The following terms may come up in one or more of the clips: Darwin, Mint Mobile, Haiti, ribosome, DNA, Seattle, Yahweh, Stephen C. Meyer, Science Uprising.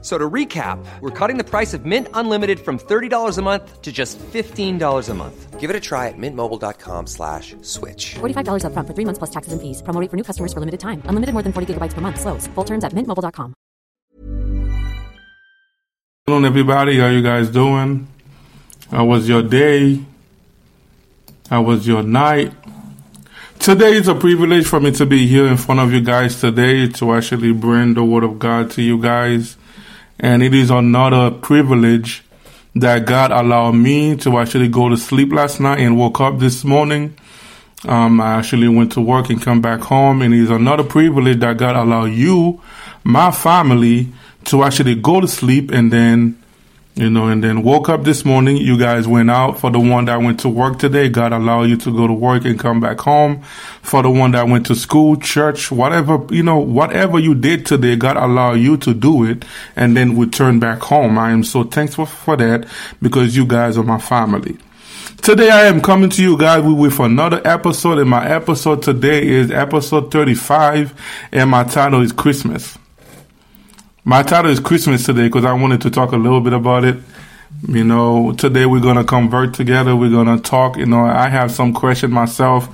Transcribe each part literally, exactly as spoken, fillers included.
So to recap, we're cutting the price of Mint Unlimited from thirty dollars a month to just fifteen dollars a month. Give it a try at mintmobile.com slash switch. forty-five dollars up front for three months plus taxes and fees. Promo rate for new customers for limited time. Unlimited more than forty gigabytes per month. Slows full terms at mint mobile dot com. Good morning, everybody. How you guys doing? How was your day? How was your night? Today is a privilege for me to be here in front of you guys today to actually bring the Word of God to you guys. And it is another privilege that God allowed me to actually go to sleep last night and woke up this morning. Um, I actually went to work and come back home. And it is another privilege that God allowed you, my family, to actually go to sleep and then, you know, and then woke up this morning. You guys went out. For the one that went to work today, God allowed you to go to work and come back home. For the one that went to school, church, whatever, you know, whatever you did today, God allowed you to do it and then return back home. I am so thankful for that because you guys are my family. Today I am coming to you guys with another episode, and my episode today is episode thirty-five, and my title is Christmas. My title is Christmas today because I wanted to talk a little bit about it. You know, today we're going to convert together. We're going to talk. You know, I have some questions myself.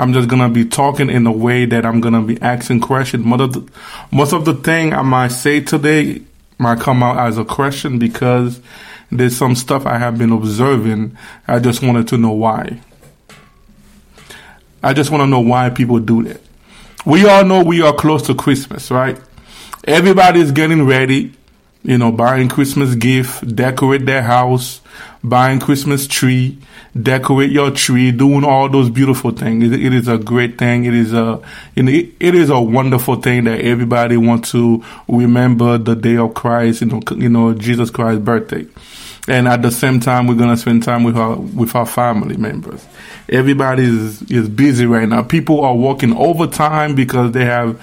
I'm just going to be talking in a way that I'm going to be asking questions. Most of the thing I might say today might come out as a question because there's some stuff I have been observing. I just wanted to know why. I just want to know why people do that. We all know we are close to Christmas, right? Everybody's getting ready, you know, buying Christmas gift, decorate their house, buying Christmas tree, decorate your tree, doing all those beautiful things. It, it is a great thing. It is a, it, it is a wonderful thing that everybody wants to remember the day of Christ, you know, you know, Jesus Christ's birthday. And at the same time, we're going to spend time with our, with our family members. Everybody is, is busy right now. People are working overtime because they have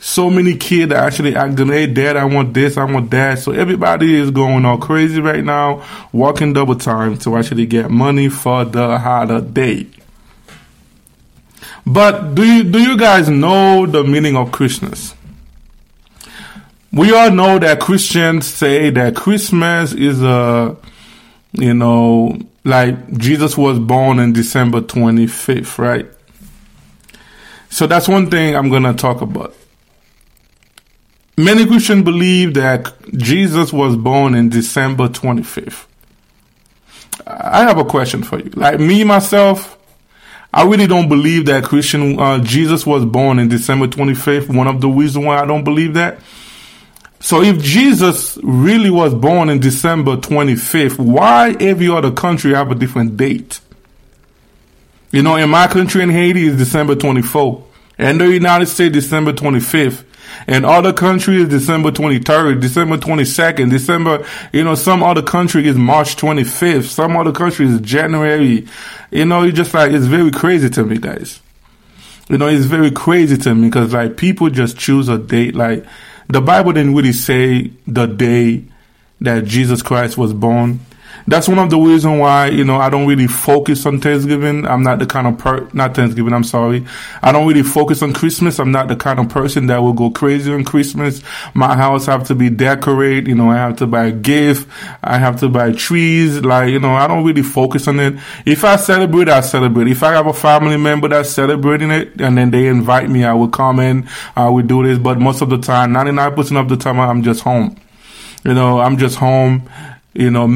so many kids are actually acting, hey, Dad, I want this, I want that. So everybody is going all crazy right now, working double time to actually get money for the holiday. But do you, do you guys know the meaning of Christmas? We all know that Christians say that Christmas is a, you know, like Jesus was born on December twenty-fifth, right? So that's one thing I'm going to talk about. Many Christians believe that Jesus was born in December twenty-fifth. I have a question for you. Like me, myself, I really don't believe that Christian uh, Jesus was born in December twenty-fifth. One of the reasons why I don't believe that. So if Jesus really was born in December twenty-fifth, why every other country have a different date? You know, in my country, in Haiti, it's December twenty-fourth. In the United States, December twenty-fifth. In other countries, December twenty-third, December twenty-second, December, you know, some other country is March twenty-fifth. Some other country is January. You know, it's just like, it's very crazy to me, guys. You know, it's very crazy to me because, like, people just choose a date. Like, the Bible didn't really say the day that Jesus Christ was born. That's one of the reasons why, you know, I don't really focus on Thanksgiving. I'm not the kind of per, not Thanksgiving, I'm sorry. I don't really focus on Christmas. I'm not the kind of person that will go crazy on Christmas. My house have to be decorated. You know, I have to buy a gift. I have to buy trees. Like, you know, I don't really focus on it. If I celebrate, I celebrate. If I have a family member that's celebrating it and then they invite me, I will come in. I will do this. But most of the time, ninety-nine percent of the time, I'm just home. You know, I'm just home. You know,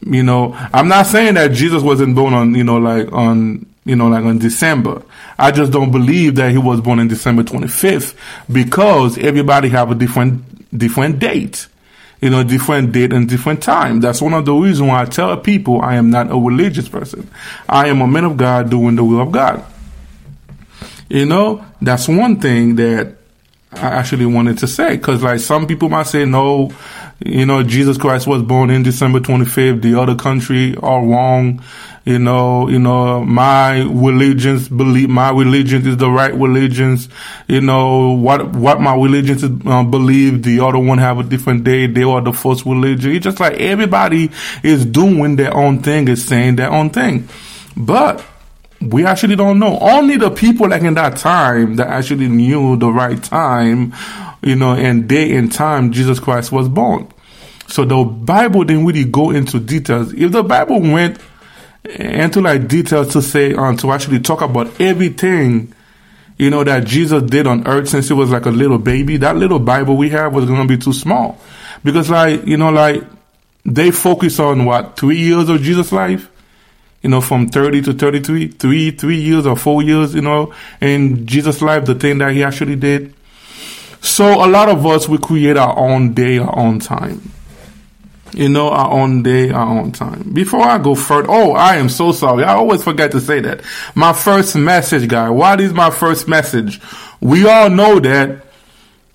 you know, I'm not saying that Jesus wasn't born on, you know, like on, you know, like on December. I just don't believe that he was born on December twenty-fifth because everybody have a different, different date, you know, different date and different time. That's one of the reasons why I tell people I am not a religious person. I am a man of God doing the will of God. You know, that's one thing that I actually wanted to say, because like some people might say, no, you know, Jesus Christ was born in December twenty-fifth. The other country are wrong. You know, you know, my religions believe, my religion is the right religions. You know, what, what my religions um, believe, the other one have a different day. They are the first religion. It's just like everybody is doing their own thing, is saying their own thing. But we actually don't know. Only the people like in that time that actually knew the right time, you know, and day and time Jesus Christ was born. So the Bible didn't really go into details. If the Bible went into like details to say, um, to actually talk about everything, you know, that Jesus did on earth since he was like a little baby, that little Bible we have was going to be too small. Because like, you know, like they focus on what, three years of Jesus' life, you know, from thirty to thirty-three, three, three years or four years, you know, in Jesus' life, the thing that he actually did. So a lot of us, we create our own day, our own time. You know, our own day, our own time. Before I go further, oh, I am so sorry. I always forget to say that. My first message, guy. What is my first message? We all know that.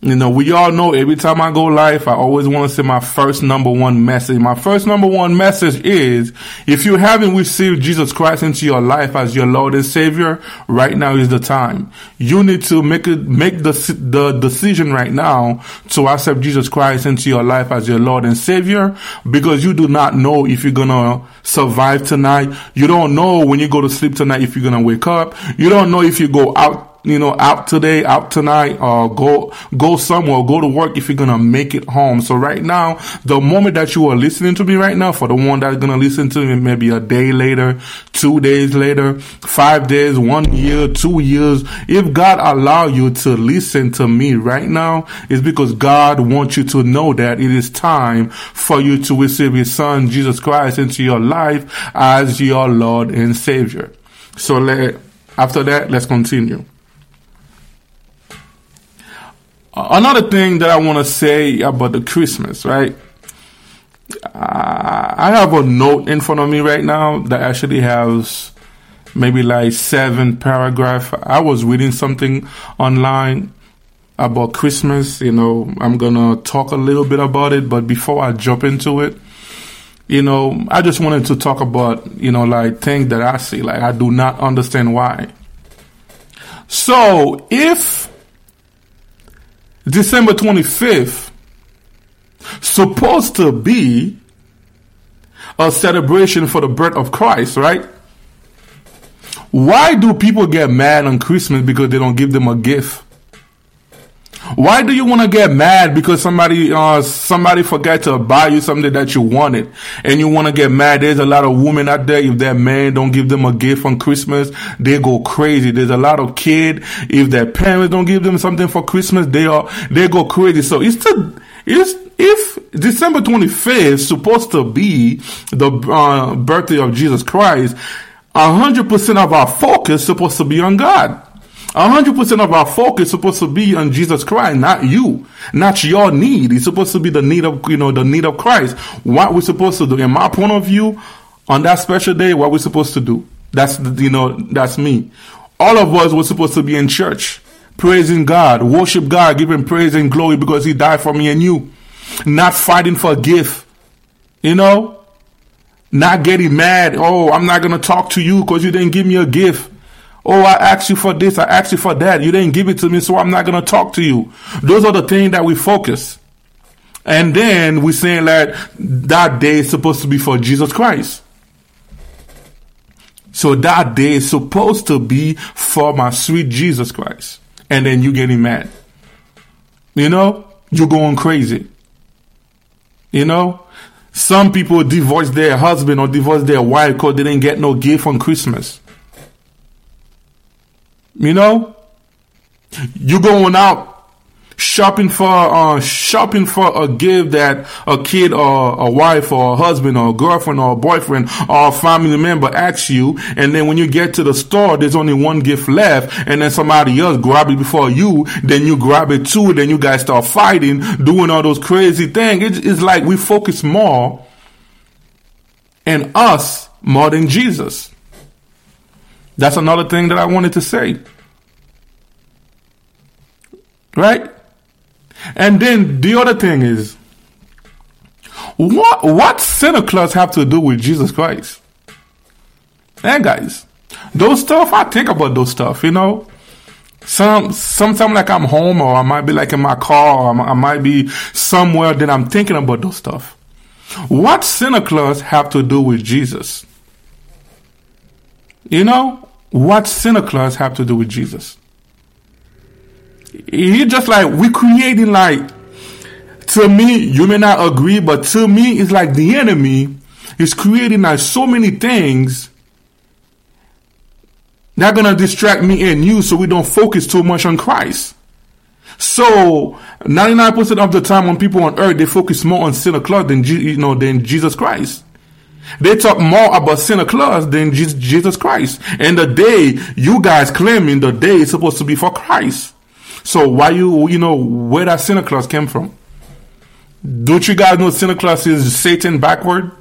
You know, we all know every time I go live, I always want to say my first number one message. My first number one message is, if you haven't received Jesus Christ into your life as your Lord and Savior, right now is the time. You need to make it, make the, the decision right now to accept Jesus Christ into your life as your Lord and Savior, because you do not know if you're going to survive tonight. You don't know when you go to sleep tonight if you're going to wake up. You don't know if you go out You know, out today, out tonight, or go, go somewhere, go to work if you're going to make it home. So right now, the moment that you are listening to me right now, for the one that's going to listen to me maybe a day later, two days later, five days, one year, two years, if God allow you to listen to me right now, it's because God wants you to know that it is time for you to receive his son, Jesus Christ, into your life as your Lord and Savior. So let, after that, let's continue. Another thing that I want to say about the Christmas, right? I have a note in front of me right now that actually has maybe like seven paragraphs. I was reading something online about Christmas. You know, I'm going to talk a little bit about it. But before I jump into it, you know, I just wanted to talk about, you know, like things that I see. Like, I do not understand why. So if December twenty-fifth, supposed to be a celebration for the birth of Christ, right? Why do people get mad on Christmas because they don't give them a gift? Why do you want to get mad because somebody uh, somebody forgot to buy you something that you wanted, and you want to get mad? There's a lot of women out there, if their man don't give them a gift on Christmas, they go crazy. There's a lot of kids, if their parents don't give them something for Christmas, they are they go crazy. So it's the it's if December twenty-fifth is supposed to be the uh, birthday of Jesus Christ, one hundred percent of our focus is supposed to be on God. one hundred percent of our focus is supposed to be on Jesus Christ, not you, not your need. It's supposed to be the need of, you know, the need of Christ. What we're supposed to do, in my point of view, on that special day, what we're supposed to do. That's, you know, that's me. All of us were supposed to be in church, praising God, worship God, giving praise and glory because he died for me and you, not fighting for a gift, you know, not getting mad. Oh, I'm not going to talk to you because you didn't give me a gift. Oh, I asked you for this, I asked you for that, you didn't give it to me, so I'm not going to talk to you. Those are the things that we focus. And then we're saying that that day is supposed to be for Jesus Christ. So that day is supposed to be for my sweet Jesus Christ. And then you getting mad. You know, you're going crazy. You know, some people divorce their husband or divorce their wife because they didn't get no gift on Christmas. You know, you going out shopping for uh, shopping for a gift that a kid or a wife or a husband or a girlfriend or a boyfriend or a family member asks you, and then when you get to the store, there's only one gift left, and then somebody else grab it before you, then you grab it too, then you guys start fighting, doing all those crazy things. It's, it's like we focus more on us more than Jesus. That's another thing that I wanted to say. Right? And then the other thing is, what what Santa Claus have to do with Jesus Christ? Hey guys, those stuff, I think about those stuff, you know. Some Sometimes like I'm home, or I might be like in my car, or I might be somewhere that I'm thinking about those stuff. What Santa Claus have to do with Jesus? You know, what Santa Claus have to do with Jesus? He just like, we creating like, to me, you may not agree, but to me, it's like the enemy is creating like so many things that gonna distract me and you, so we don't focus too much on Christ. So ninety-nine percent of the time when people on earth, they focus more on Santa Claus than, you know, than Jesus Christ. They talk more about Santa Claus than Jesus Christ. And the day you guys claiming the day is supposed to be for Christ. So why you, you know, where that Santa Claus came from? Don't you guys know Santa Claus is Satan backward?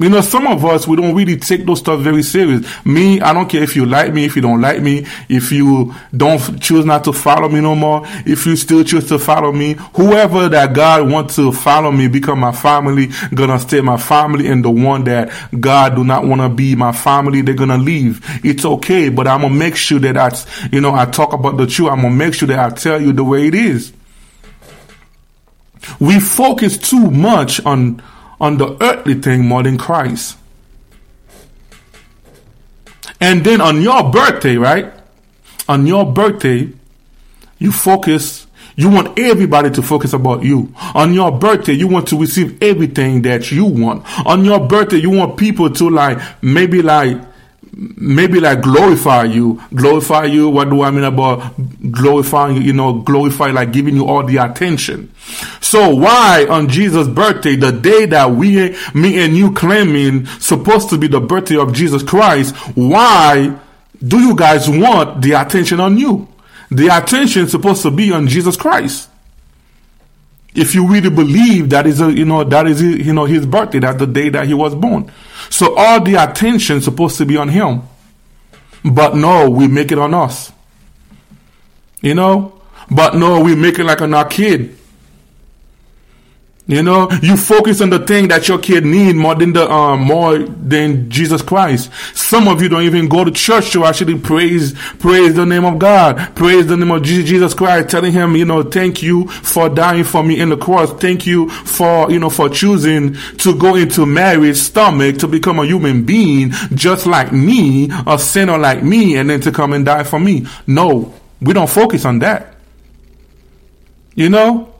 You know, some of us, we don't really take those stuff very serious. Me, I don't care if you like me, if you don't like me, if you don't choose not to follow me no more, if you still choose to follow me, whoever that God wants to follow me, become my family, gonna stay my family, and the one that God do not want to be my family, they're gonna leave. It's okay, but I'm gonna make sure that I, you know, I talk about the truth. I'm gonna make sure that I tell you the way it is. We focus too much on on the earthly thing more than Christ. And then on your birthday, right? On your birthday, you focus, you want everybody to focus about you. On your birthday, you want to receive everything that you want. On your birthday, you want people to like, maybe like, maybe like glorify you. Glorify you, what do I mean about glorifying, you know, glorify, like giving you all the attention. So why on Jesus' birthday, the day that we, me and you claiming supposed to be the birthday of Jesus Christ, why do you guys want the attention on you? The attention supposed to be on Jesus Christ. If you really believe that is a, you know, that is, you know, his birthday, that's the day that he was born. So all the attention supposed to be on him. But no, we make it on us. You know? But no, we make it like on our kid. You know, you focus on the thing that your kid need more than the, um, more than Jesus Christ. Some of you don't even go to church to actually praise, praise the name of God, praise the name of Jesus Christ, telling him, you know, thank you for dying for me in the cross. Thank you for, you know, for choosing to go into Mary's stomach to become a human being just like me, a sinner like me, and then to come and die for me. No, we don't focus on that. You know?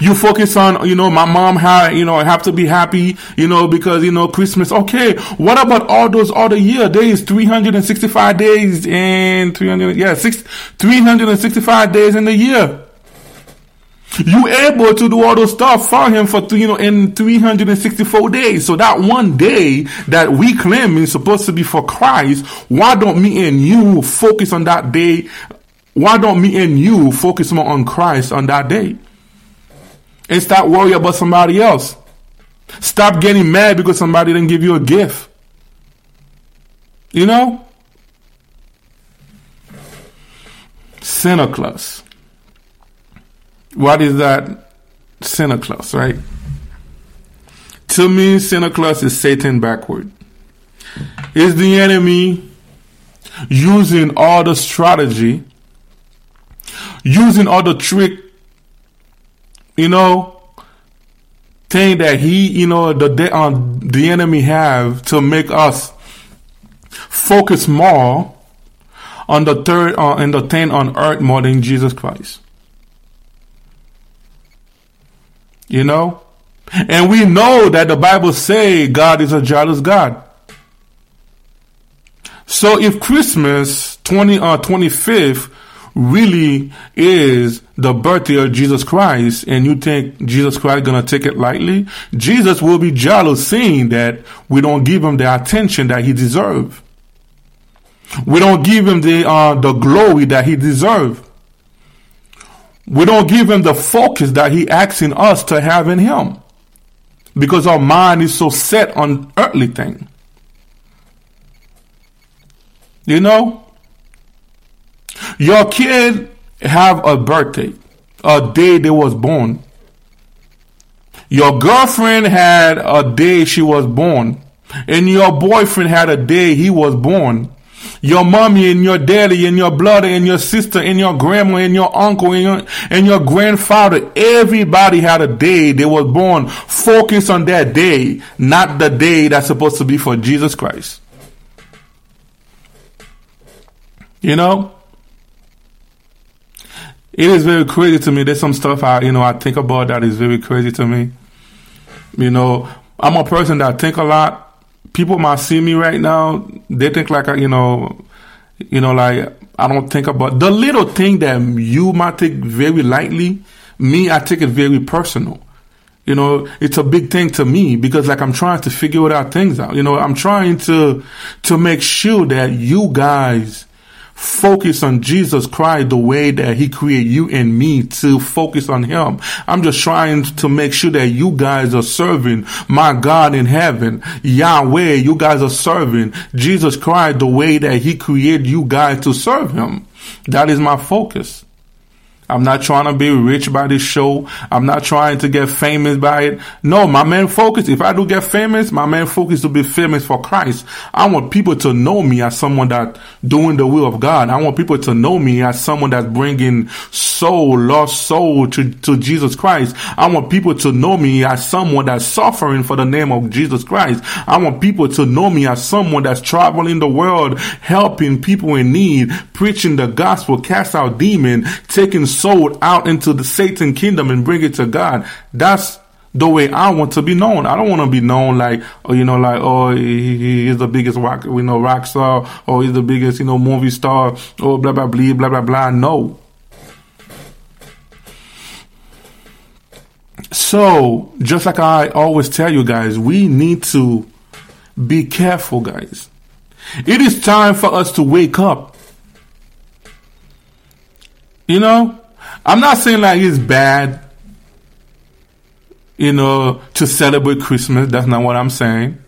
You focus on, you know, my mom had, you know, I have to be happy, you know, because, you know, Christmas. Okay, what about all those other year days, three hundred sixty-five days and three hundred, yeah, six, three hundred sixty-five days in the year. You able to do all those stuff for him for, you know, in three hundred sixty-four days. So that one day that we claim is supposed to be for Christ, why don't me and you focus on that day? Why don't me and you focus more on Christ on that day? And stop worrying about somebody else. Stop getting mad because somebody didn't give you a gift. You know? Santa Claus. What is that? Santa Claus, right? To me, Santa Claus is Satan backward. It's the enemy using all the strategy, using all the trick, you know, thing that he, you know, the de- um, the enemy have to make us focus more on the third uh, and the thing on earth more than Jesus Christ. You know, and we know that the Bible say God is a jealous God. So if Christmas twenty or uh, twenty-fifth really is the birthday of Jesus Christ, and you think Jesus Christ gonna take it lightly? Jesus will be jealous seeing that we don't give him the attention that he deserves. We don't give him the uh, the glory that he deserves. We don't give him the focus that he asking us to have in him, because our mind is so set on earthly things. You know? Your kid have a birthday, a day they was born. Your girlfriend had a day she was born, and your boyfriend had a day he was born. Your mommy and your daddy and your brother and your sister and your grandma and your uncle and your, and your grandfather, everybody had a day they was born. Focus on that day, not the day that's supposed to be for Jesus Christ. You know? It is very crazy to me. There's some stuff I, you know, I think about that is very crazy to me. You know, I'm a person that think a lot. People might see me right now. They think like, you know, you know, like I don't think about the little thing that you might take very lightly. Me, I take it very personal. You know, it's a big thing to me because like I'm trying to figure out things out. You know, I'm trying to to make sure that you guys focus on Jesus Christ the way that he created you and me to focus on him. I'm just trying to make sure that you guys are serving my God in heaven, Yahweh. You guys are serving Jesus Christ the way that he created you guys to serve him. That is my focus. I'm not trying to be rich by this show. I'm not trying to get famous by it. No, my main focus, if I do get famous, my main focus will be famous for Christ. I want people to know me as someone that's doing the will of God. I want people to know me as someone that's bringing soul, lost soul to, to Jesus Christ. I want people to know me as someone that's suffering for the name of Jesus Christ. I want people to know me as someone that's traveling the world, helping people in need, preaching the gospel, cast out demons, taking soul sold out into the Satan kingdom and bring it to God. That's the way I want to be known. I don't want to be known like, oh, you know, like, oh, he, he is the biggest rock, you know, rock star, or he's the biggest, you know, movie star, or blah, blah, blah, blah, blah, blah. No. So, just like I always tell you guys, we need to be careful, guys. It is time for us to wake up. You know? I'm not saying like it's bad, you know, to celebrate Christmas. That's not what I'm saying.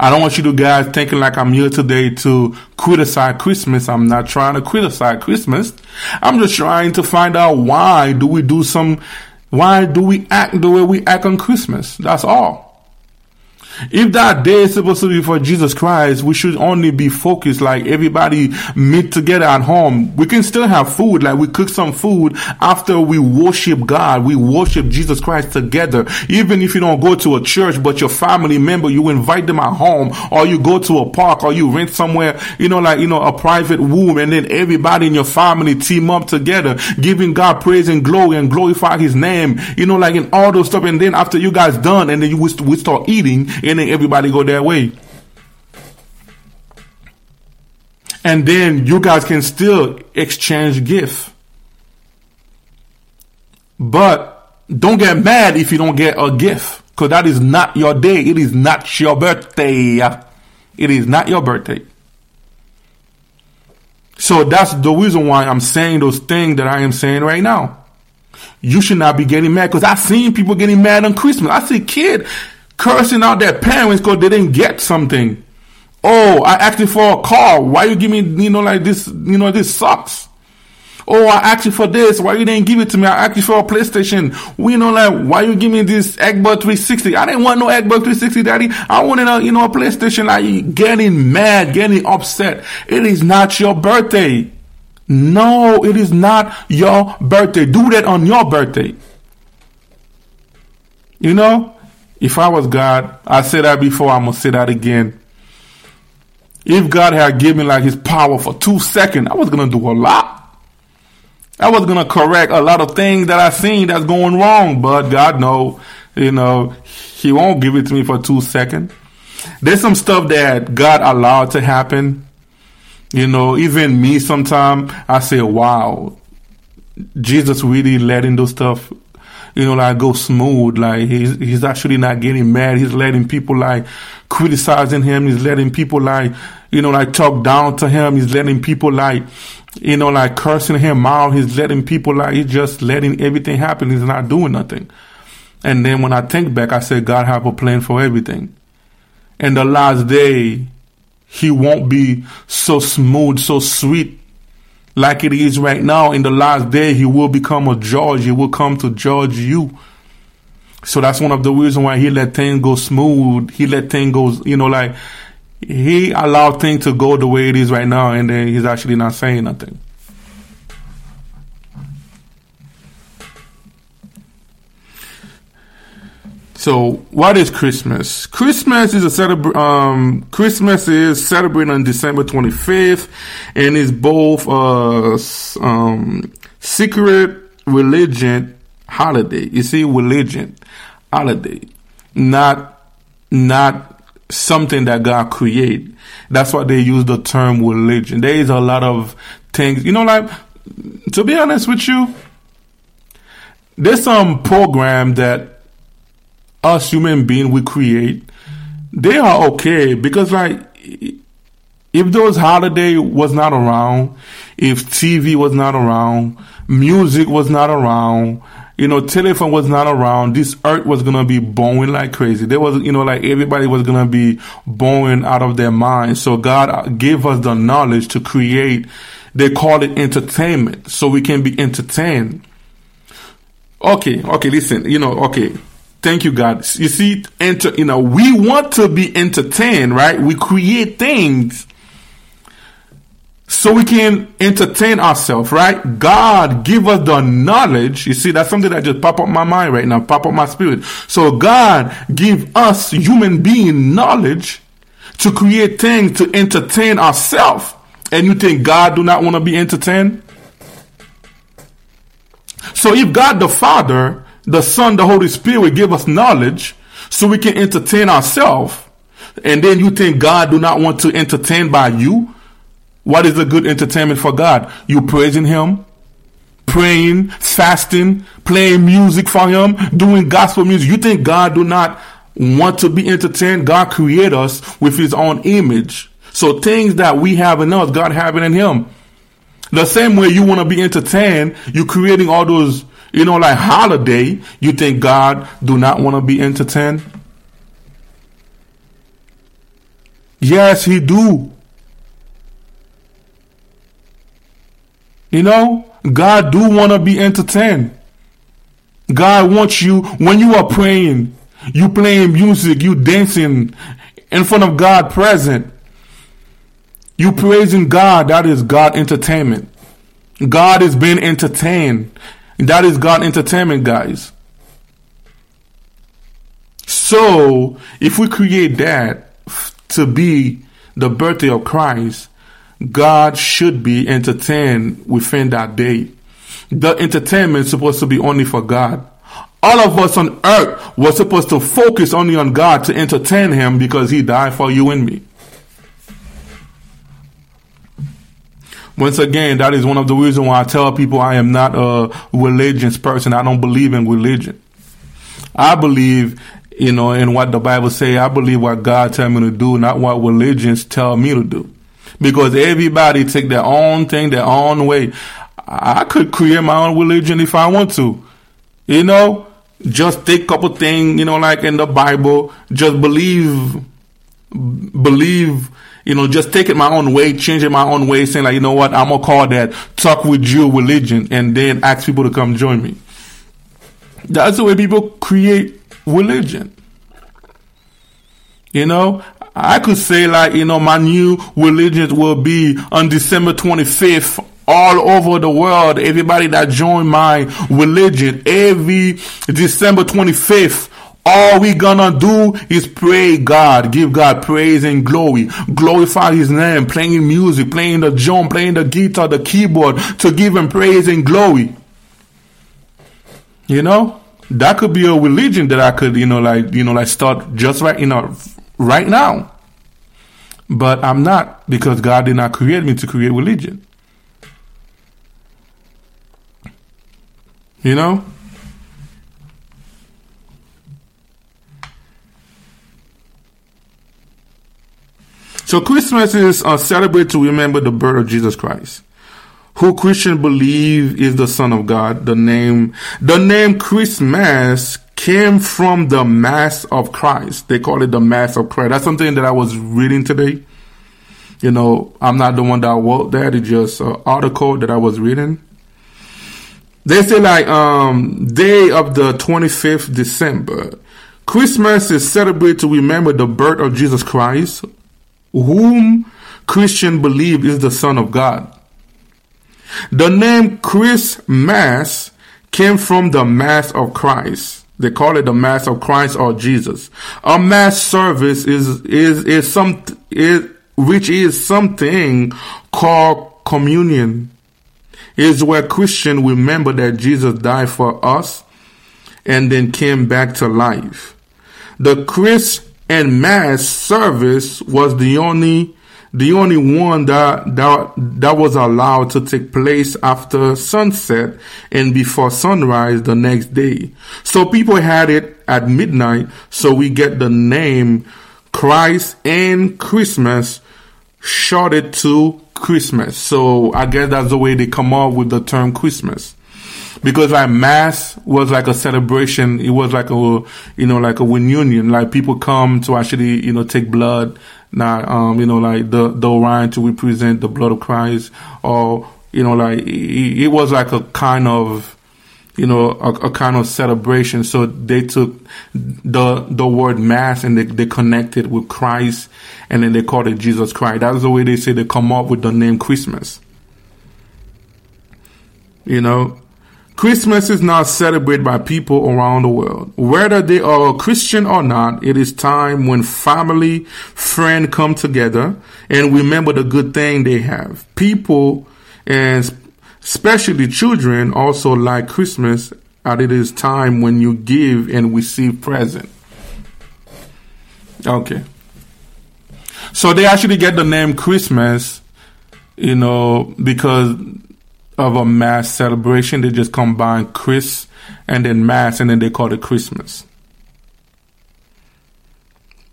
I don't want you to guys thinking like I'm here today to criticize Christmas. I'm not trying to criticize Christmas. I'm just trying to find out why do we do some, why do we act the way we act on Christmas? That's all. If that day is supposed to be for Jesus Christ, we should only be focused like everybody meet together at home. We can still have food, like we cook some food after we worship God. We worship Jesus Christ together. Even if you don't go to a church, but your family member, you invite them at home, or you go to a park, or you rent somewhere, you know, like, you know, a private room, and then everybody in your family team up together, giving God praise and glory and glorify his name, you know, like in all those stuff. And then after you guys done, and then you we, we start eating, and then everybody go their way. And then you guys can still exchange gifts. But don't get mad if you don't get a gift, because that is not your day. It is not your birthday. It is not your birthday. So that's the reason why I'm saying those things that I am saying right now. You should not be getting mad, because I've seen people getting mad on Christmas. I see kids cursing out their parents because they didn't get something. Oh, I asked you for a car. Why you give me, you know, like this, you know, this sucks. Oh, I asked you for this. Why you didn't give it to me? I asked you for a PlayStation. We, you know, like, why you give me this Xbox three sixty? I didn't want no Xbox three sixty, daddy. I wanted a, you know, a PlayStation. Like, getting mad, getting upset. It is not your birthday. No, it is not your birthday. Do that on your birthday. You know? If I was God, I said that before, I'm going to say that again. If God had given like his power for two seconds, I was going to do a lot. I was going to correct a lot of things that I seen that's going wrong. But God know, you know, he won't give it to me for two seconds. There's some stuff that God allowed to happen. You know, even me sometimes, I say, wow, Jesus really letting those stuff, you know, like go smooth. Like he's, he's actually not getting mad. He's letting people like criticizing him. He's letting people like, you know, like talk down to him. He's letting people like, you know, like cursing him out. He's letting people like, he's just letting everything happen. He's not doing nothing. And then when I think back, I say, God have a plan for everything. And the last day, he won't be so smooth, so sweet like it is right now. In the last day, he will become a judge. He will come to judge you. So that's one of the reasons why he let things go smooth. He let things go, you know, like he allowed things to go the way it is right now, and then he's actually not saying nothing. So, what is Christmas? Christmas is a celebra- um, Christmas is celebrated on December twenty-fifth, and it's both a um, secret religion holiday. You see, religion holiday, not not something that God created. That's why they use the term religion. There is a lot of things, you know. Like, to be honest with you, there's some program that us human beings we create, they are okay, because like if those holiday was not around, if T V was not around, music was not around, you know, telephone was not around, this earth was gonna be boring like crazy. There was, you know, like everybody was gonna be boring out of their mind. So God gave us the knowledge to create. They call it entertainment, so we can be entertained. Okay, okay, listen, you know, okay. Thank you, God. You see, enter, you know, we want to be entertained, right? We create things so we can entertain ourselves, right? God give us the knowledge. You see, that's something that just pop up my mind right now, pop up my spirit. So God give us human being knowledge to create things to entertain ourselves. And you think God do not want to be entertained? So if God the Father, the Son, the Holy Spirit give us knowledge so we can entertain ourselves, and then you think God do not want to entertain by you? What is a good entertainment for God? You praising Him, praying, fasting, playing music for Him, doing gospel music. You think God do not want to be entertained? God created us with His own image. So things that we have in us, God have it in Him. The same way you want to be entertained, you're creating all those, you know, like holiday. You think God do not want to be entertained? Yes, He do. You know, God do want to be entertained. God wants you, when you are praying, you playing music, you dancing in front of God present, you praising God, that is God entertainment. God is being entertained. That is God entertainment, guys. So, if we create that to be the birthday of Christ, God should be entertained within that day. The entertainment is supposed to be only for God. All of us on earth were supposed to focus only on God to entertain Him, because He died for you and me. Once again, that is one of the reasons why I tell people I am not a religious person. I don't believe in religion. I believe, you know, in what the Bible says. I believe what God tell me to do, not what religions tell me to do. Because everybody take their own thing, their own way. I could create my own religion if I want to. You know, just take a couple things, you know, like in the Bible. Just believe, believe. You know, just taking my own way, changing my own way, saying like, you know what, I'm going to call that talk with you religion, and then ask people to come join me. That's the way people create religion. You know, I could say like, you know, my new religion will be on December twenty-fifth all over the world. Everybody that joined my religion, every December twenty-fifth, all we gonna do is pray God, give God praise and glory, glorify His name, playing music, playing the drum, playing the guitar, the keyboard, to give Him praise and glory. You know, that could be a religion that I could, you know, like, you know, like start just right, you know, right now. But I'm not, because God did not create me to create religion. You know? So Christmas is uh, celebrated to remember the birth of Jesus Christ, who Christians believe is the Son of God. The name, the name Christmas came from the Mass of Christ. They call it the Mass of Christ. That's something that I was reading today. You know, I'm not the one that wrote that. It's just an article that I was reading. They say like um, day of the twenty-fifth December. Christmas is celebrated to remember the birth of Jesus Christ, whom Christians believe is the Son of God. The name Christmas came from the Mass of Christ. They call it the Mass of Christ or Jesus. A mass service is is is some is which is something called communion. Is where Christians remember that Jesus died for us and then came back to life. The Christ and Mass service was the only the only one that, that that was allowed to take place after sunset and before sunrise the next day. So people had it at midnight, so we get the name Christ and Christmas shorted to Christmas. So I guess that's the way they come up with the term Christmas, because like Mass was like a celebration. It was like a, you know, like a reunion, like people come to actually, you know, take blood. Now, um, you know, like the, the Orion to represent the blood of Christ, or, you know, like it, it was like a kind of, you know, a, a kind of celebration. So they took the the word Mass and they, they connected with Christ, and then they called it Jesus Christ. That's the way they say they come up with the name Christmas. You know, Christmas is now celebrated by people around the world. Whether they are a Christian or not, it is time when family, friends come together and remember the good thing they have. People, and especially children, also like Christmas, as it is time when you give and receive present. Okay. So they actually get the name Christmas, you know, because of a mass celebration. They just combine Chris and then Mass, and then they call it Christmas.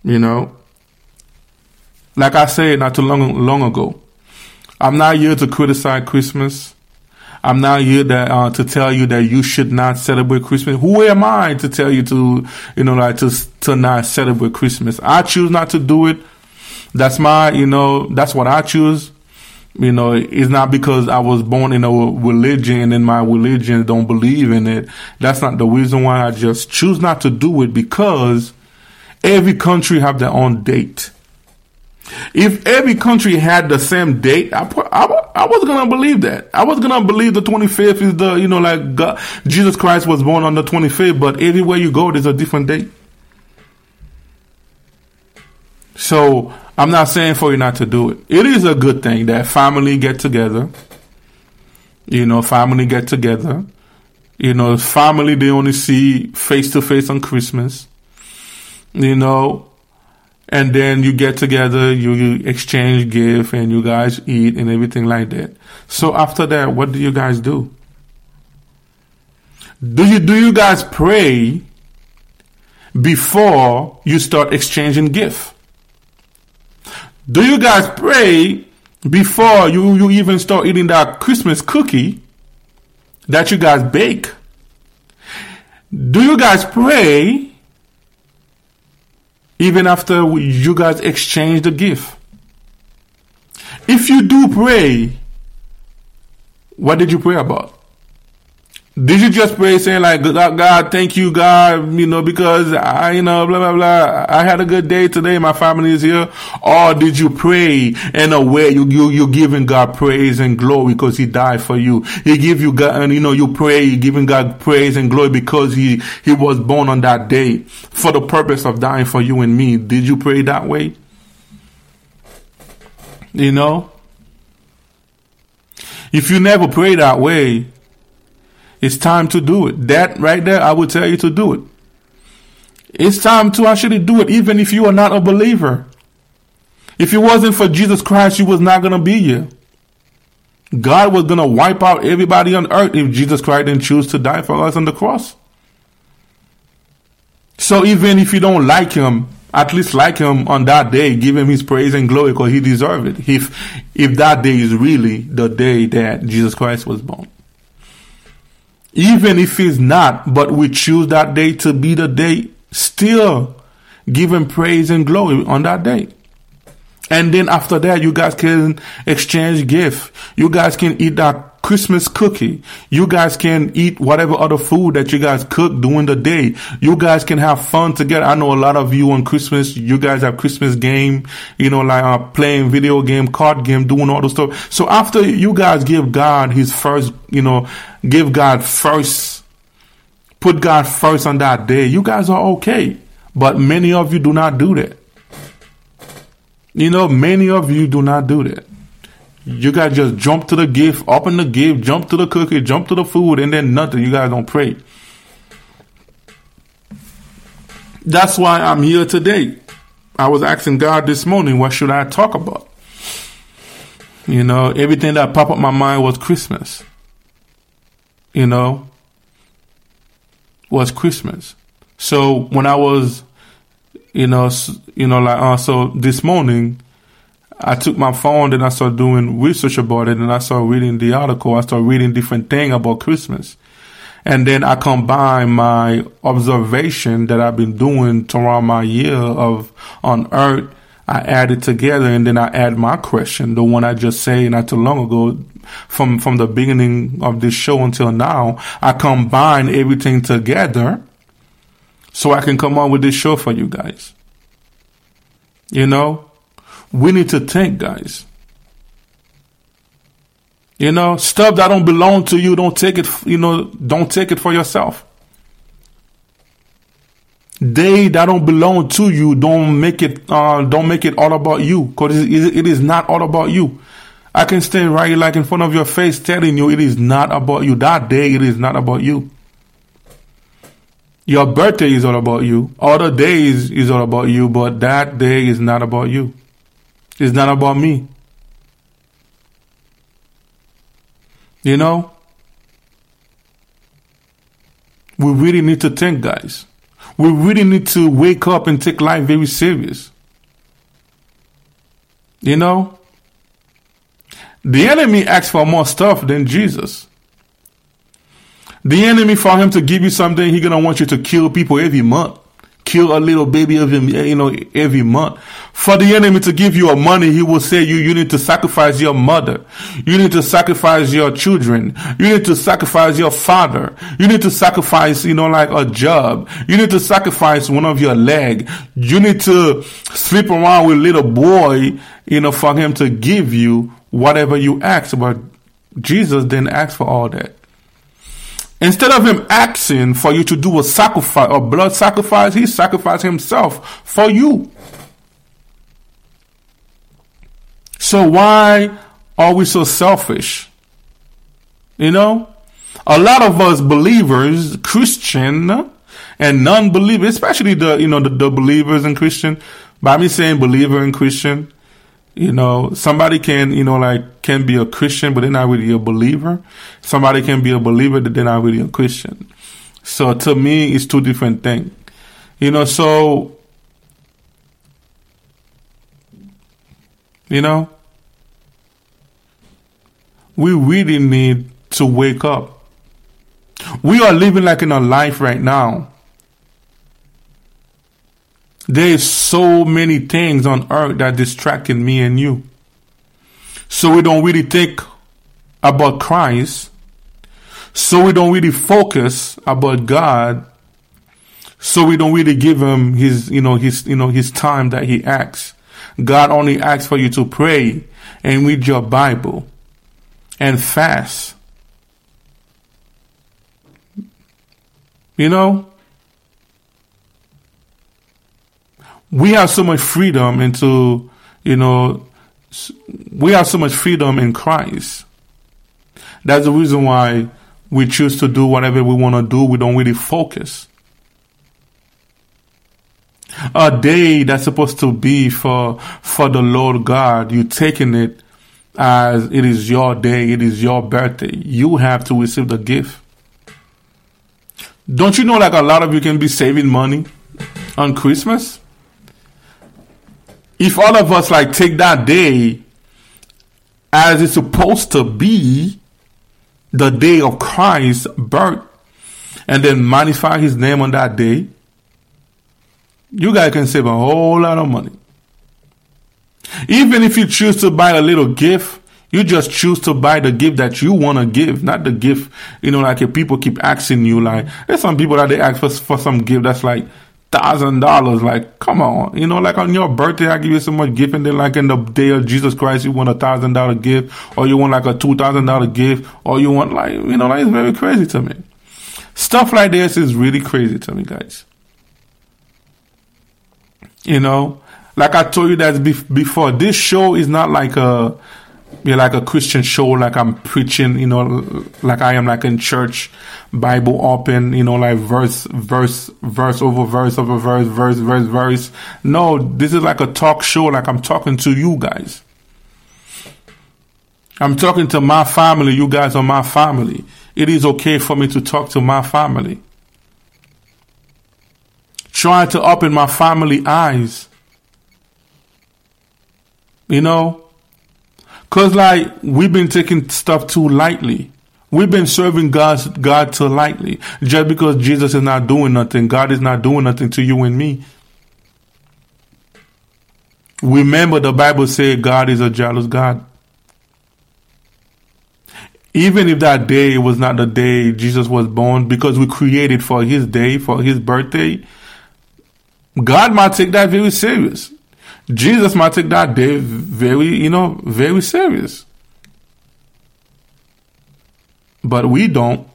You know, like I said not too long, long ago, I'm not here to criticize Christmas. I'm not here that, uh, to tell you that you should not celebrate Christmas. Who am I to tell you to, you know, like to, to not celebrate Christmas? I choose not to do it. That's my, you know, that's what I choose. You know, it's not because I was born in a religion and my religion don't believe in it. That's not the reason why. I just choose not to do it because every country have their own date. If every country had the same date, I I, I was gonna believe that. I was gonna believe the twenty-fifth is the, you know, like God, Jesus Christ was born on the twenty-fifth. But everywhere you go, there's a different date. So I'm not saying for you not to do it. It is a good thing that family get together. You know, family get together. You know, family, they only see face to face on Christmas. You know, and then you get together, you, you exchange gifts, and you guys eat and everything like that. So after that, what do you guys do? Do you, do you guys pray before you start exchanging gifts? Do you guys pray before you, you even start eating that Christmas cookie that you guys bake? Do you guys pray even after you guys exchange the gift? If you do pray, what did you pray about? Did you just pray saying like, God, God, thank you, God, you know, because I, you know, blah, blah, blah, I had a good day today. My family is here. Or did you pray in a way you, you, you're giving God praise and glory because he died for you? He give you God, and you know, you pray, you're giving God praise and glory because he, he was born on that day for the purpose of dying for you and me. Did you pray that way? You know, if you never pray that way, it's time to do it. That right there, I would tell you to do it. It's time to actually do it, even if you are not a believer. If it wasn't for Jesus Christ, you was not going to be here. God was going to wipe out everybody on earth if Jesus Christ didn't choose to die for us on the cross. So even if you don't like him, at least like him on that day, give him his praise and glory because he deserved it. If, if that day is really the day that Jesus Christ was born. Even if it's not, but we choose that day to be the day, still give him praise and glory on that day. And then after that, you guys can exchange gifts. You guys can eat that Christmas cookie. You guys can eat whatever other food that you guys cook during the day. You guys can have fun together. I know a lot of you on Christmas, you guys have Christmas game, you know, like uh, playing video game, card game, doing all those stuff. So after you guys give God his first, you know, give God first, put God first on that day, you guys are okay. But many of you do not do that. You know, many of you do not do that. You guys just jump to the gift, open the gift, jump to the cookie, jump to the food, and then nothing. You guys don't pray. That's why I'm here today. I was asking God this morning, what should I talk about? You know, everything that popped up my mind was Christmas. You know, was Christmas. So when I was, you know, you know, like, uh, so this morning, I took my phone and I started doing research about it, and I started reading the article. I started reading different things about Christmas. And then I combined my observation that I've been doing throughout my year of on earth. I add it together, and then I add my question, the one I just said not too long ago, from, from the beginning of this show until now. I combine everything together so I can come on with this show for you guys. You know? We need to think, guys. You know, stuff that don't belong to you, don't take it, you know, don't take it for yourself. They that don't belong to you, don't make it, uh, don't make it all about you, because it, it is not all about you. I can stand right like in front of your face telling you it is not about you. That day, it is not about you. Your birthday is all about you. Other days is all about you, but that day is not about you. It's not about me. You know? We really need to think, guys. We really need to wake up and take life very serious. You know? The enemy asks for more stuff than Jesus. The enemy, for him to give you something, he's going to want you to kill people every month. Kill a little baby of him, you know, every month. For the enemy to give you a money, he will say you, you need to sacrifice your mother. You need to sacrifice your children. You need to sacrifice your father. You need to sacrifice, you know, like a job. You need to sacrifice one of your leg. You need to sleep around with little boy, you know, for him to give you whatever you ask. But Jesus didn't ask for all that. Instead of him asking for you to do a sacrifice, a blood sacrifice, he sacrificed himself for you. So why are we so selfish? You know, a lot of us believers, Christian and non-believers, especially the, you know, the, the believers and Christian, by me saying believer and Christian, you know, somebody can, you know, like, can be a Christian, but they're not really a believer. Somebody can be a believer, but they're not really a Christian. So to me, it's two different things. You know, so, you know, we really need to wake up. We are living like in a life right now. There is so many things on earth that distracting me and you. So we don't really think about Christ. So we don't really focus about God. So we don't really give him his, you know, his, you know, his time that he asks. God only asks for you to pray and read your Bible and fast. You know? We have so much freedom into, you know, we have so much freedom in Christ. That's the reason why we choose to do whatever we want to do. We don't really focus. A day that's supposed to be for, for the Lord God, you're taking it as it is your day. It is your birthday. You have to receive the gift. Don't you know, like a lot of you can be saving money on Christmas? If all of us like take that day as it's supposed to be, the day of Christ's birth, and then magnify his name on that day, you guys can save a whole lot of money. Even if you choose to buy a little gift, You just choose to buy the gift that you want to give, not the gift, you know, like if people keep asking you, like, there's some people that they ask for, for some gift that's like a thousand dollars, like, come on, you know, like on your birthday, I give you so much gift, and then like in the day of Jesus Christ, you want a a thousand dollars gift, or you want like a two thousand dollars gift, or you want like, you know, like it's very crazy to me. Stuff like this is really crazy to me, guys. You know, like I told you that before, this show is not like a, yeah, like a Christian show, like I'm preaching, you know, like I am like in church, Bible open, you know, like verse, verse, verse over verse over verse, verse, verse, verse. No, this is like a talk show, like I'm talking to you guys. I'm talking to my family, you guys are my family. It is okay for me to talk to my family. Try to open my family eyes. You know? Cause like, we've been taking stuff too lightly. We've been serving God, God too lightly. Just because Jesus is not doing nothing, God is not doing nothing to you and me. Remember the Bible said God is a jealous God. Even if that day was not the day Jesus was born, because we created for his day, for his birthday, God might take that very serious. Jesus might take that day very, you know, very serious. But we don't.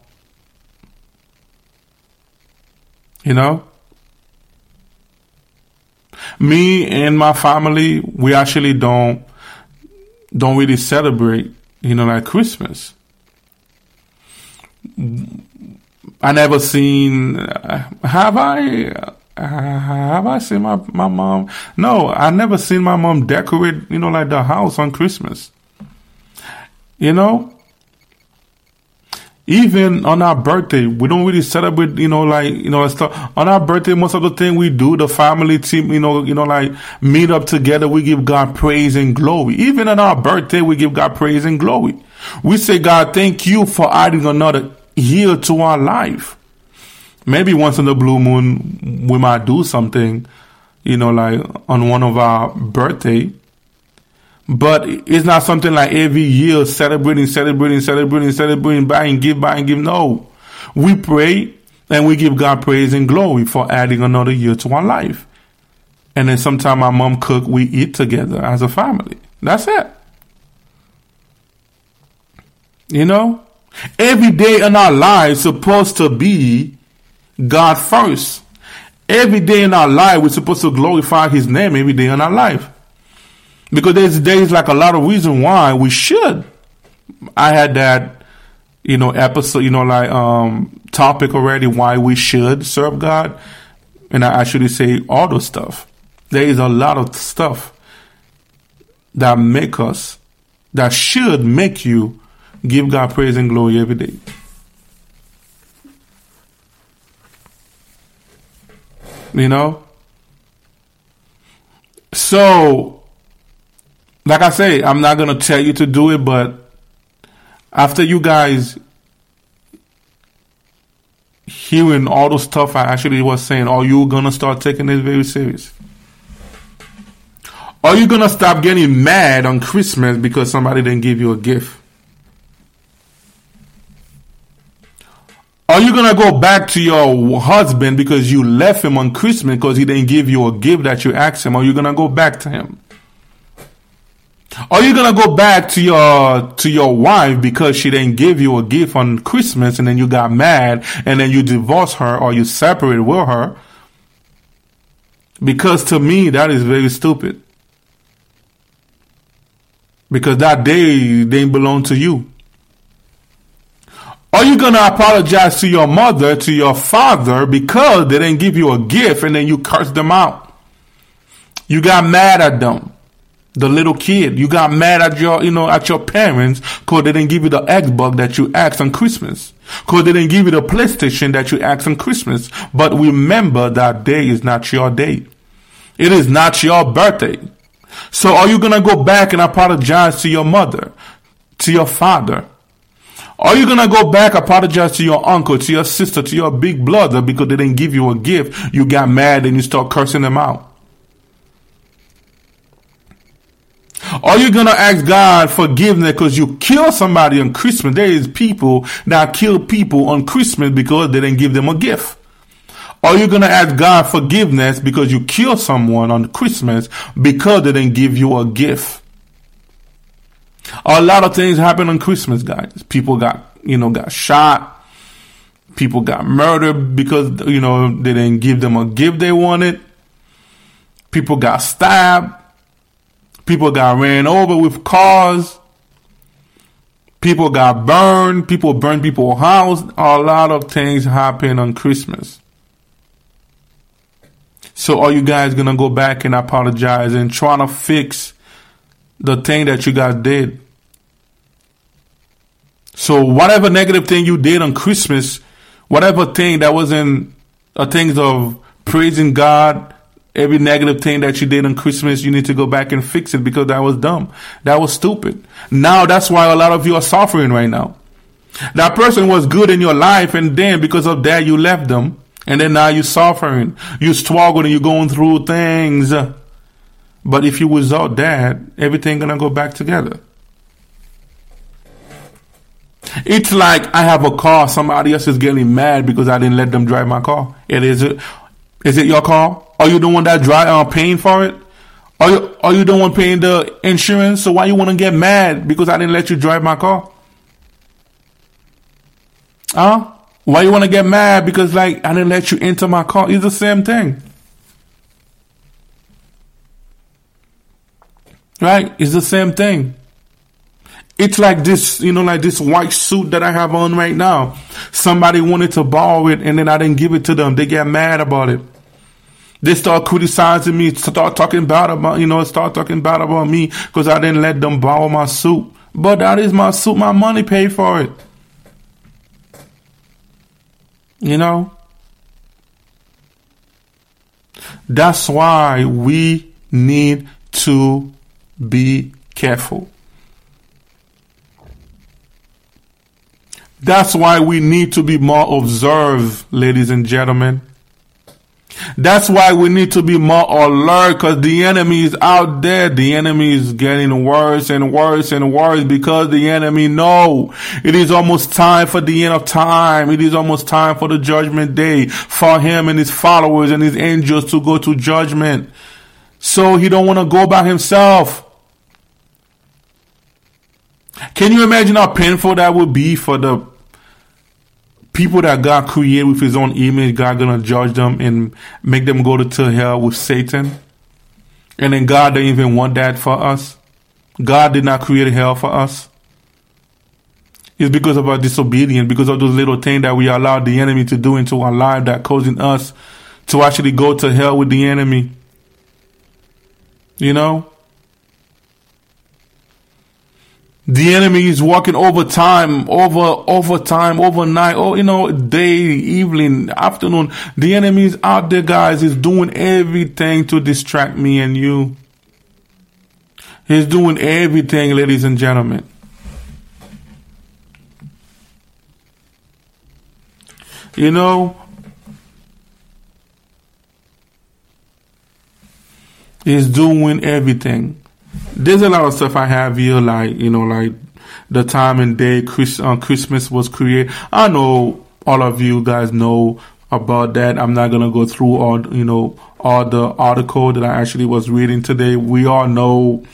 You know? Me and my family, we actually don't, don't really celebrate, you know, like Christmas. I never seen, have I... Uh, have I seen my, my mom? No, I never seen my mom decorate, you know, like the house on Christmas. You know? Even on our birthday, we don't really celebrate, you know, like, you know, stuff. On our birthday, most of the thing we do, the family team, you know, you know, like, meet up together, we give God praise and glory. Even on our birthday, we give God praise and glory. We say, God, thank you for adding another year to our life. Maybe once in the blue moon, we might do something, you know, like on one of our birthday. But it's not something like every year celebrating, celebrating, celebrating, celebrating, buying, give, buying, give. No, we pray and we give God praise and glory for adding another year to our life. And then sometime my mom cook, we eat together as a family. That's it. You know, every day in our lives supposed to be God first. Every day in our life, we're supposed to glorify his name every day in our life. Because there's days like a lot of reason why we should. I had that, you know, episode, you know, like, um, topic already, why we should serve God. And I actually say all those stuff. There is a lot of stuff that make us, that should make you give God praise and glory every day. You know? So, like I say, I'm not going to tell you to do it, but after you guys hearing all the stuff I actually was saying, are you going to start taking it very serious? Are you going to stop getting mad on Christmas because somebody didn't give you a gift? Are you going to go back to your husband because you left him on Christmas because he didn't give you a gift that you asked him? Are you going to go back to him? Are you going to go back to your to your wife because she didn't give you a gift on Christmas and then you got mad and then you divorce her or you separate with her? Because to me, that is very stupid. Because that day didn't belong to you. Are you going to apologize to your mother, to your father, because they didn't give you a gift and then you curse them out? You got mad at them, the little kid. You got mad at your, you know, at your parents because they didn't give you the Xbox that you asked on Christmas, because they didn't give you the PlayStation that you asked on Christmas. But remember that day is not your day. It is not your birthday. So are you going to go back and apologize to your mother, to your father? Are you going to go back, apologize to your uncle, to your sister, to your big brother because they didn't give you a gift? You got mad and you start cursing them out. Are you going to ask God forgiveness because you kill somebody on Christmas? There is people that kill people on Christmas because they didn't give them a gift. Are you going to ask God forgiveness because you kill someone on Christmas because they didn't give you a gift? A lot of things happen on Christmas, guys. People got, you know, got shot. People got murdered because, you know, they didn't give them a gift they wanted. People got stabbed. People got ran over with cars. People got burned. People burned people's house. A lot of things happen on Christmas. So are you guys going to go back and apologize and try to fix the thing that you guys did? So whatever negative thing you did on Christmas, whatever thing that wasn't a thing of praising God, every negative thing that you did on Christmas, you need to go back and fix it because that was dumb. That was stupid. Now that's why a lot of you are suffering right now. That person was good in your life, and then because of that you left them, and then now you're suffering. You're struggling. You're going through things. But if you without that, everything gonna go back together. It's like I have a car. Somebody else is getting mad because I didn't let them drive my car. It is it. Is it your car? Are you the one that drive? Uh, paying for it? Are you are you the one paying the insurance? So why you wanna get mad because I didn't let you drive my car? Huh? Why you wanna get mad because like I didn't let you enter my car? It's the same thing. Right? It's the same thing. It's like this, you know, like this white suit that I have on right now. Somebody wanted to borrow it and then I didn't give it to them. They get mad about it. They start criticizing me, start talking bad about, you know, start talking bad about me because I didn't let them borrow my suit. But that is my suit. My money paid for it. You know? That's why we need to be careful. That's why we need to be more observed, ladies and gentlemen. That's why we need to be more alert, because the enemy is out there. The enemy is getting worse and worse and worse, because the enemy know it is almost time for the end of time. It is almost time for the judgment day for him and his followers and his angels to go to judgment. So he don't want to go by himself. Can you imagine how painful that would be for the people that God created with his own image? God going to judge them and make them go to hell with Satan. And then God didn't even want that for us. God did not create hell for us. It's because of our disobedience, because of those little things that we allowed the enemy to do into our life that causing us to actually go to hell with the enemy. You know, the enemy is working overtime, over, overtime, overnight, or, you know, day, evening, afternoon. The enemy is out there, guys, is doing everything to distract me and you. He's doing everything, ladies and gentlemen. You know, is doing everything. There's a lot of stuff I have here, like, you know, like the time and day Chris, uh, Christmas was created. I know all of you guys know about that. I'm not going to go through all, you know, all the article that I actually was reading today. We all know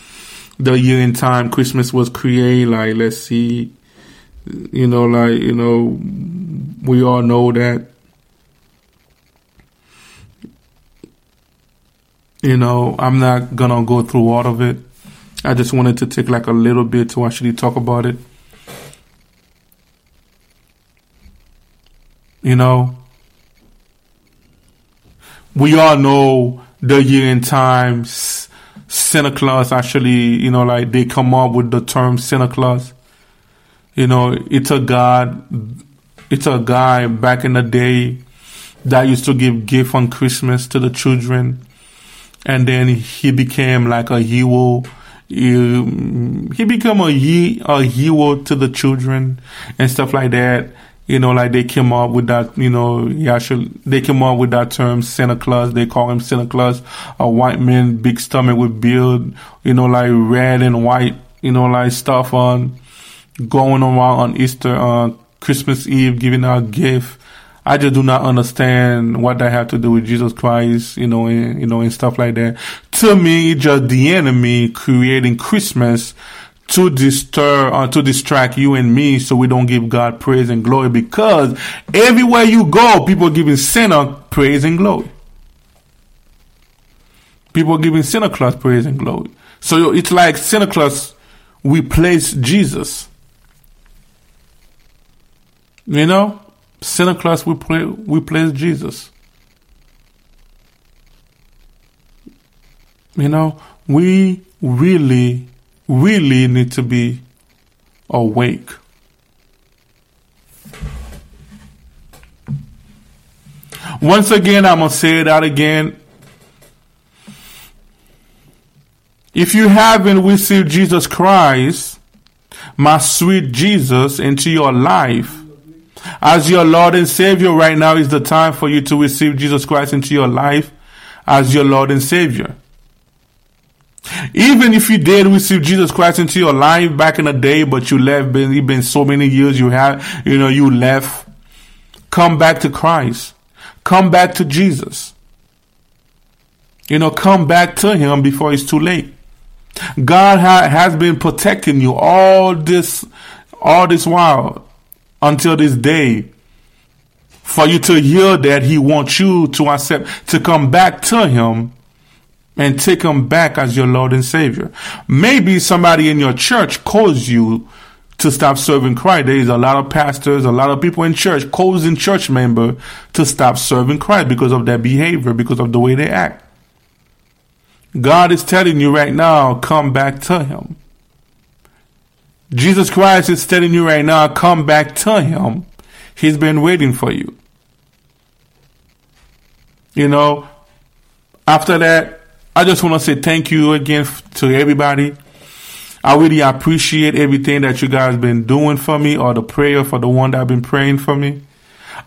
the year and time Christmas was created. Like, let's see, you know, like, you know, we all know that. You know, I'm not going to go through all of it. I just wanted to take like a little bit to actually talk about it. You know, we all know the year and time Santa Claus actually, you know, like they come up with the term Santa Claus. You know, it's a god, it's a guy back in the day that used to give gifts on Christmas to the children. And then he became like a hero. He, he became a, he, a hero to the children and stuff like that. You know, like they came up with that, you know, Yasha, they came up with that term Santa Claus. They call him Santa Claus, a white man, big stomach with beard, you know, like red and white, you know, like stuff on going around on Easter, on uh, Christmas Eve, giving out gifts. I just do not understand what that had to do with Jesus Christ, you know, and, you know, and stuff like that. To me, it's just the enemy creating Christmas to disturb, uh, to distract you and me, so we don't give God praise and glory, because everywhere you go, people are giving Santa praise and glory. People are giving Santa Claus praise and glory. So it's like Santa Claus replaced Jesus. You know? Santa Claus we play, we play Jesus. You know, we really, really need to be awake. Once again, I'm going to say it out again. If you haven't received Jesus Christ, my sweet Jesus, into your life, as your Lord and Savior, right now is the time for you to receive Jesus Christ into your life as your Lord and Savior. Even if you did receive Jesus Christ into your life back in the day, but you left, it's been so many years, you have, you know, you left. Come back to Christ. Come back to Jesus. You know, come back to Him before it's too late. God ha- has been protecting you all this, all this while. Until this day, for you to hear that He wants you to accept, to come back to Him and take Him back as your Lord and Savior. Maybe somebody in your church calls you to stop serving Christ. There is a lot of pastors, a lot of people in church, causing church member to stop serving Christ because of their behavior, because of the way they act. God is telling you right now, come back to Him. Jesus Christ is telling you right now, come back to Him. He's been waiting for you. You know, after that, I just want to say thank you again to everybody. I really appreciate everything that you guys been doing for me, or the prayer for the one that I've been praying for me.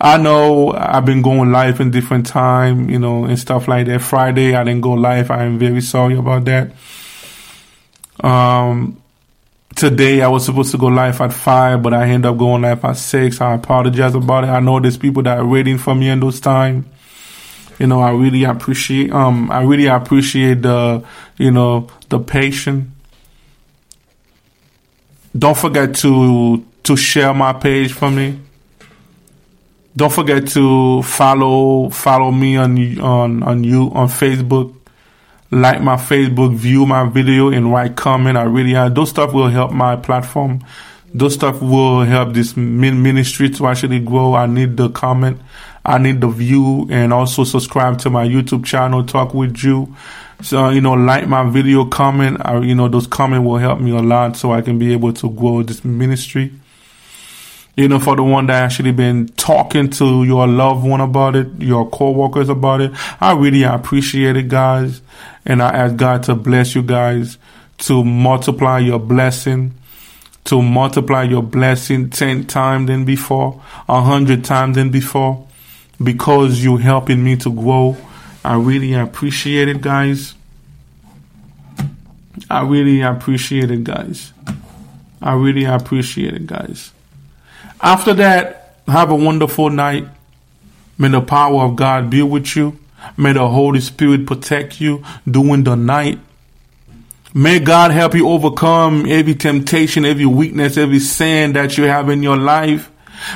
I know I've been going live in different time, you know, and stuff like that. Friday, I didn't go live. I am very sorry about that. Um... Today, I was supposed to go live at five, but I ended up going live at six. I apologize about it. I know there's people that are waiting for me in those time. You know, I really appreciate, um, I really appreciate the, you know, the patience. Don't forget to, to share my page for me. Don't forget to follow, follow me on, on, on you, on Facebook. Like my Facebook, view my video, and write comment. I really uh, those stuff will help my platform. Those stuff will help this ministry to actually grow. I need the comment. I need the view, and also subscribe to my YouTube channel, Talk With You. So, you know, like my video, comment. I, you know, those comments will help me a lot so I can be able to grow this ministry. You know, for the one that actually been talking to your loved one about it, your co-workers about it, I really appreciate it, guys. And I ask God to bless you guys, to multiply your blessing, to multiply your blessing ten times than before, a hundred times than before, because you're helping me to grow. I really appreciate it, guys. I really appreciate it, guys. I really appreciate it, guys. After that, have a wonderful night. May the power of God be with you. May the Holy Spirit protect you during the night. May God help you overcome every temptation, every weakness, every sin that you have in your life.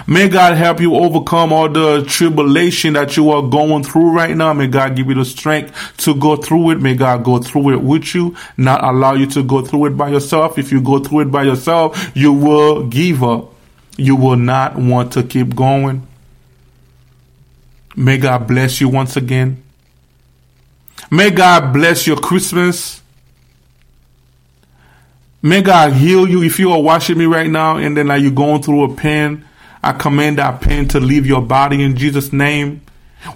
May God help you overcome all the tribulation that you are going through right now. May God give you the strength to go through it. May God go through it with you, not allow you to go through it by yourself. If you go through it by yourself, you will give up. You will not want to keep going. May God bless you once again. May God bless your Christmas. May God heal you. If you are watching me right now and then like you're going through a pain, I command that pain to leave your body in Jesus' name.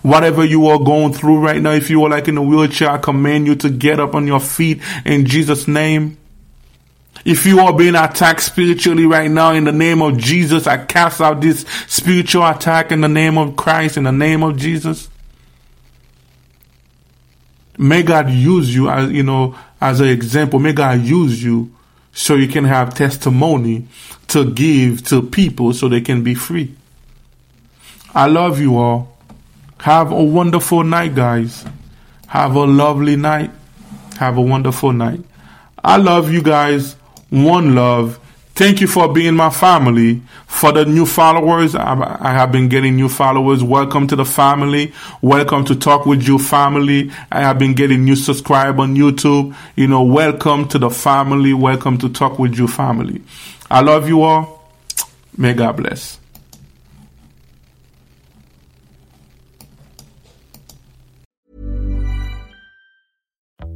Whatever you are going through right now, if you are like in a wheelchair, I command you to get up on your feet in Jesus' name. If you are being attacked spiritually right now, in the name of Jesus, I cast out this spiritual attack in the name of Christ, in the name of Jesus. May God use you as, you know, as an example. May God use you so you can have testimony to give to people so they can be free. I love you all. Have a wonderful night, guys. Have a lovely night. Have a wonderful night. I love you guys. One love. Thank you for being my family. For the new followers, I have been getting new followers. Welcome to the family. Welcome to Talk With You family. I have been getting new subscribers on YouTube. You know, welcome to the family. Welcome to Talk With You family. I love you all. May God bless.